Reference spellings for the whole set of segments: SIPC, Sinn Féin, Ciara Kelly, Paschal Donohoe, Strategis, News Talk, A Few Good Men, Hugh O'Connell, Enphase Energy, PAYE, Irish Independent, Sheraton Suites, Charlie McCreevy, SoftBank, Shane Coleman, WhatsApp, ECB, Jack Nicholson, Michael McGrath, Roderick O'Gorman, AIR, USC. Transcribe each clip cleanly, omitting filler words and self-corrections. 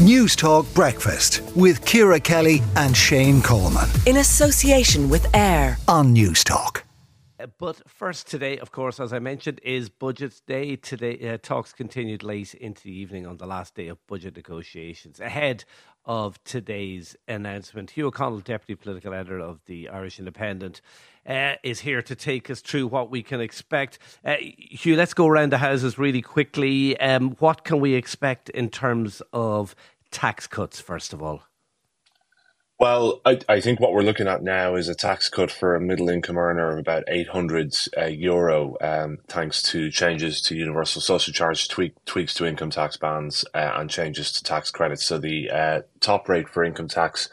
News Talk Breakfast with Ciara Kelly and Shane Coleman. In association with AIR on News Talk. But first today, of course, as I mentioned, is Budget Day. Today, talks continued late into the evening on the last day of budget negotiations. Ahead of today's announcement, Hugh O'Connell, Deputy Political Editor of the Irish Independent, is here to take us through what we can expect. Hugh, let's go around the houses really quickly. What can we expect in terms of tax cuts, first of all? Well, I think what we're looking at now is a tax cut for a middle-income earner of about €800, thanks to changes to universal social charge, tweaks to income tax bands, and changes to tax credits. So the top rate for income tax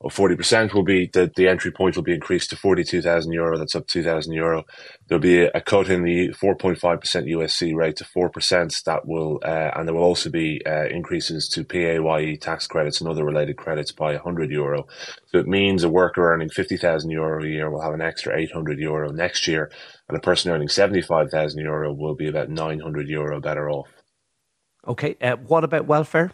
of 40% will be that the entry point will be increased to €42,000. That's up €2,000. There'll be a cut in the 4.5% USC rate to 4%. That will, and there will also be increases to PAYE tax credits and other related credits by €100. So it means a worker earning €50,000 a year will have an extra €800 next year, and a person earning €75,000 will be about €900 better off. Okay, what about welfare?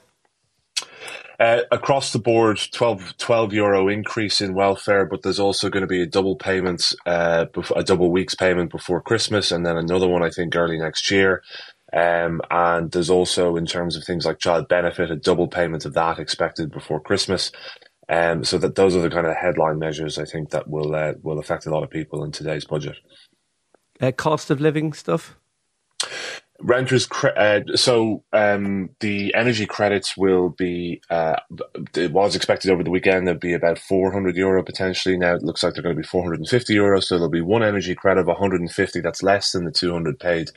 Across the board, €12 increase in welfare, but there's also going to be a double payment, a double week's payment before Christmas, and then another one, I think, early next year. And there's also, in terms of things like child benefit, a double payment of that expected before Christmas. So that those are the kind of headline measures, I think, that will affect a lot of people in today's budget. Cost of living stuff? Renters, the energy credits will be, it was expected over the weekend, there'd be about €400 potentially. Now it looks like they're going to be €450. So there'll be one energy credit of 150. That's less than the 200 paid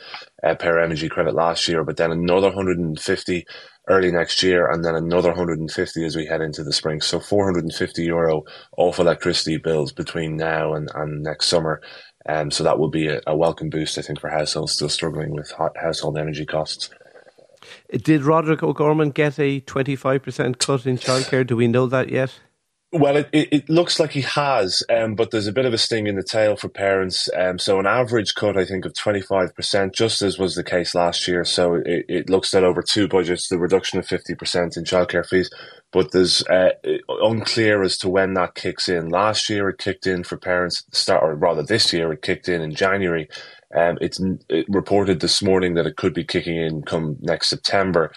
per energy credit last year, but then another 150 early next year, and then another 150 as we head into the spring. So €450 off electricity bills between now and next summer. So that will be a welcome boost, I think, for households still struggling with household energy costs. Did Roderick O'Gorman get a 25% cut in childcare? Do we know that yet? Well, it looks like he has, but there's a bit of a sting in the tail for parents. So an average cut, I think, of 25%, just as was the case last year. So it looks that over two budgets, the reduction of 50% in childcare fees. But there's unclear as to when that kicks in. Last year, it kicked in for parents, this year, it kicked in January. It reported this morning that it could be kicking in come next September.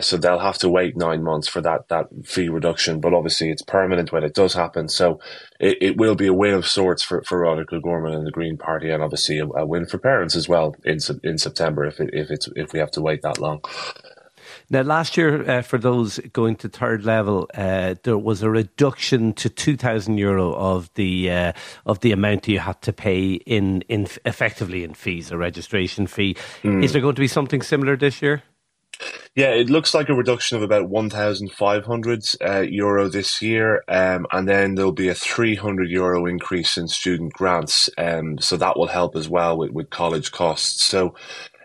So they'll have to wait 9 months for that fee reduction. But obviously it's permanent when it does happen. So it will be a win of sorts for Roderick O'Gorman and the Green Party, and obviously a win for parents as well in September if we have to wait that long. Now, last year, for those going to third level, there was a reduction to €2,000 of the amount you had to pay in effectively in fees, a registration fee. Is there going to be something similar this year? Yeah, it looks like a reduction of about €1,500 this year, and then there'll be a €300 increase in student grants, so that will help as well with college costs. So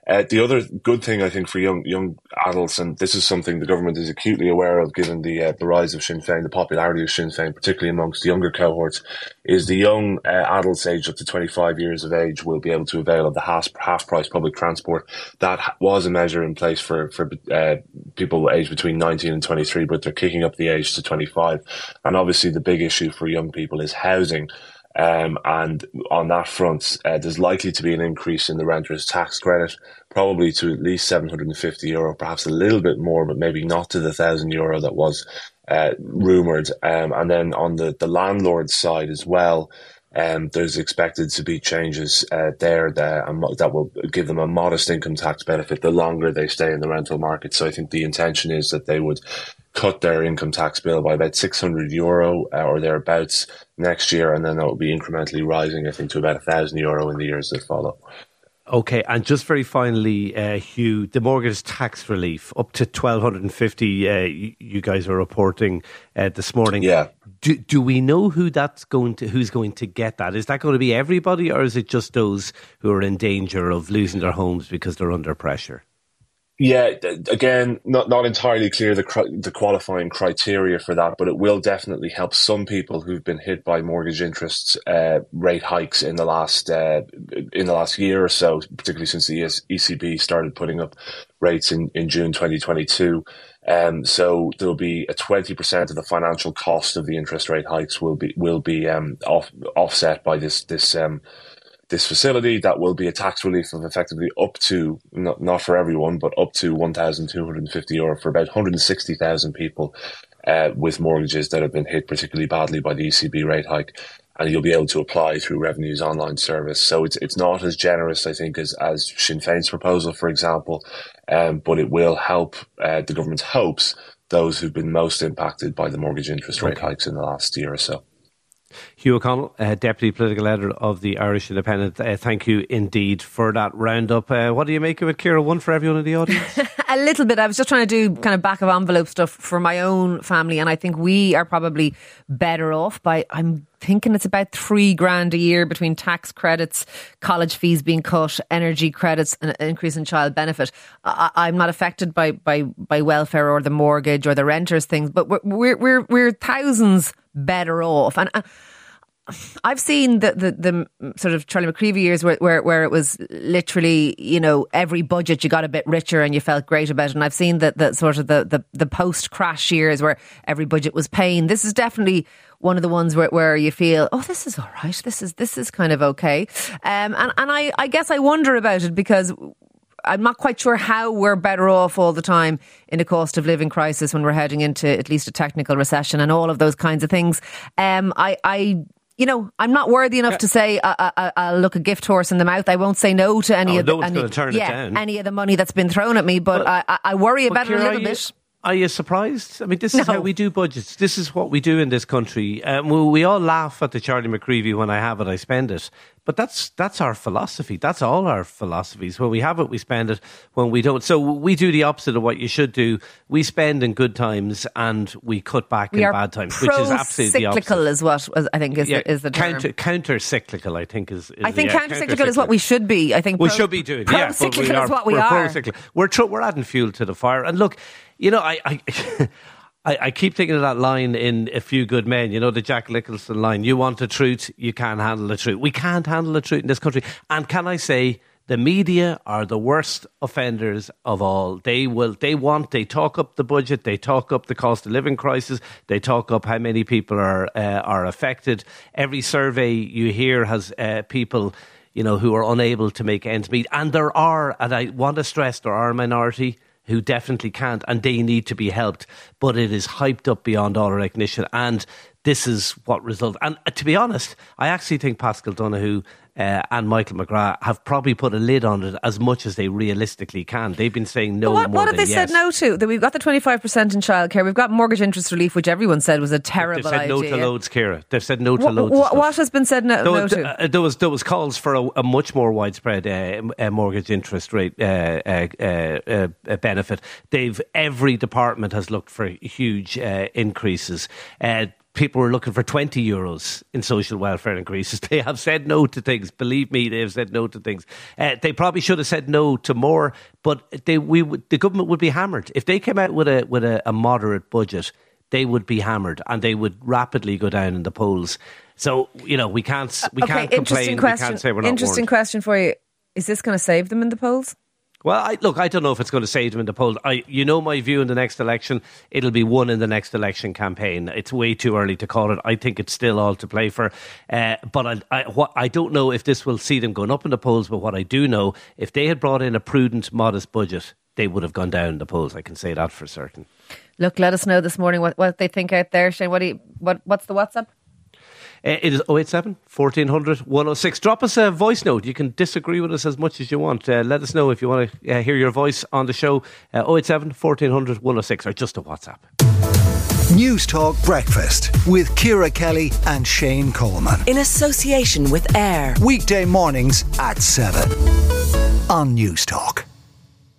the other good thing, I think, for young adults, and this is something the government is acutely aware of given the rise of Sinn Féin, the popularity of Sinn Féin, particularly amongst the younger cohorts, is the young adults aged up to 25 years of age will be able to avail of the half-price public transport. That was a measure in place for people aged between 19 and 23, but they're kicking up the age to 25. And obviously the big issue for young people is housing. And on that front, there's likely to be an increase in the renter's tax credit, probably to at least €750, perhaps a little bit more, but maybe not to the €1,000 that was rumoured. And then on the landlord side as well, there's expected to be changes that will give them a modest income tax benefit the longer they stay in the rental market. So I think the intention is that they would cut their income tax bill by about €600 or thereabouts next year, and then that will be incrementally rising, I think, to about €1,000 in the years that follow. Okay, and just very finally, Hugh, the mortgage tax relief up to €1,250, you guys were reporting this morning. Yeah. Do we know who's going to get that? Is that going to be everybody, or is it just those who are in danger of losing their homes because they're under pressure? Yeah, again, not entirely clear the qualifying criteria for that, but it will definitely help some people who've been hit by mortgage interest rate hikes in the last year or so, particularly since the ECB started putting up rates in June 2022. So there'll be a 20% of the financial cost of the interest rate hikes will be offset by this facility. That will be a tax relief of effectively up to, not for everyone, but up to €1,250 for about 160,000 people with mortgages that have been hit particularly badly by the ECB rate hike. And you'll be able to apply through Revenue's online service. So it's not as generous, I think, as Sinn Féin's proposal, for example, but it will help, the government hopes, those who've been most impacted by the mortgage interest rate hikes in the last year or so. Hugh O'Connell, Deputy Political Editor of the Irish Independent, thank you indeed for that roundup. What do you make of it, Ciara? One for everyone in the audience? A little bit. I was just trying to do kind of back of envelope stuff for my own family, and I think we are probably better off by, I'm thinking it's about $3,000 a year between tax credits, college fees being cut, energy credits and an increase in child benefit. I'm not affected by welfare or the mortgage or the renters things, but we're thousands better off. And I've seen the sort of Charlie McCreevy years where it was literally, you know, every budget you got a bit richer and you felt great about it. And I've seen that sort of the post-crash years where every budget was pain. This is definitely one of the ones where you feel, oh, this is all right. This is kind of okay. And I guess I wonder about it because I'm not quite sure how we're better off all the time in a cost of living crisis when we're heading into at least a technical recession and all of those kinds of things. I'm not worthy enough to say I'll look a gift horse in the mouth. I won't say no to any of the money that's been thrown at me, but I worry about it a little bit. Are you surprised? I mean, this is how we do budgets. This is what we do in this country. We all laugh at the Charlie McCreevy, when I have it, I spend it. But that's our philosophy. That's all our philosophies. When we have it, we spend it. When we don't, so we do the opposite of what you should do. We spend in good times and we cut back in bad times, which is absolutely the opposite. Cyclical is what I think is the term. Counter-cyclical, I think is. I think counter-cyclical is what we should be. I think we should be doing. Yeah, pro-cyclical is what we are. We're adding fuel to the fire. And look, you know, I keep thinking of that line in A Few Good Men, you know, the Jack Nicholson line, you want the truth, you can't handle the truth. We can't handle the truth in this country. And can I say, the media are the worst offenders of all. They talk up the budget, they talk up the cost of living crisis, they talk up how many people are affected. Every survey you hear has people, you know, who are unable to make ends meet. And there are, and I want to stress, there are a minority who definitely can't, and they need to be helped. But it is hyped up beyond all recognition, and this is what results. And to be honest, I actually think Paschal Donohoe and Michael McGrath have probably put a lid on it as much as they realistically can. They've been saying no more than yes. What have they said no to? That we've got the 25% in childcare, we've got mortgage interest relief, which everyone said was a terrible idea. They've said no to loads, Ciara. They've said no to loads. What has been said no to? There was calls for a much more widespread mortgage interest rate benefit. Every department has looked for huge increases. People were looking for €20 in social welfare increases. They have said no to things. Believe me, they have said no to things. They probably should have said no to more, but the government would be hammered. If they came out with a moderate budget, they would be hammered and they would rapidly go down in the polls. So, you know, we can't complain. Question. We can't say we're not warned. Interesting question for you. Is this going to save them in the polls? Well, I don't know if it's going to save them in the polls. You know my view in the next election. It'll be won in the next election campaign. It's way too early to call it. I think it's still all to play for. But I don't know if this will see them going up in the polls. But what I do know, if they had brought in a prudent, modest budget, they would have gone down in the polls. I can say that for certain. Look, let us know this morning what they think out there. Shane, what's the WhatsApp? It is 087 1400 106. Drop us a voice note. You can disagree with us as much as you want. Let us know if you want to hear your voice on the show. 087 1400 106 or just a WhatsApp. News Talk Breakfast with Ciara Kelly and Shane Coleman. In association with AIR. Weekday mornings at 7 on News Talk.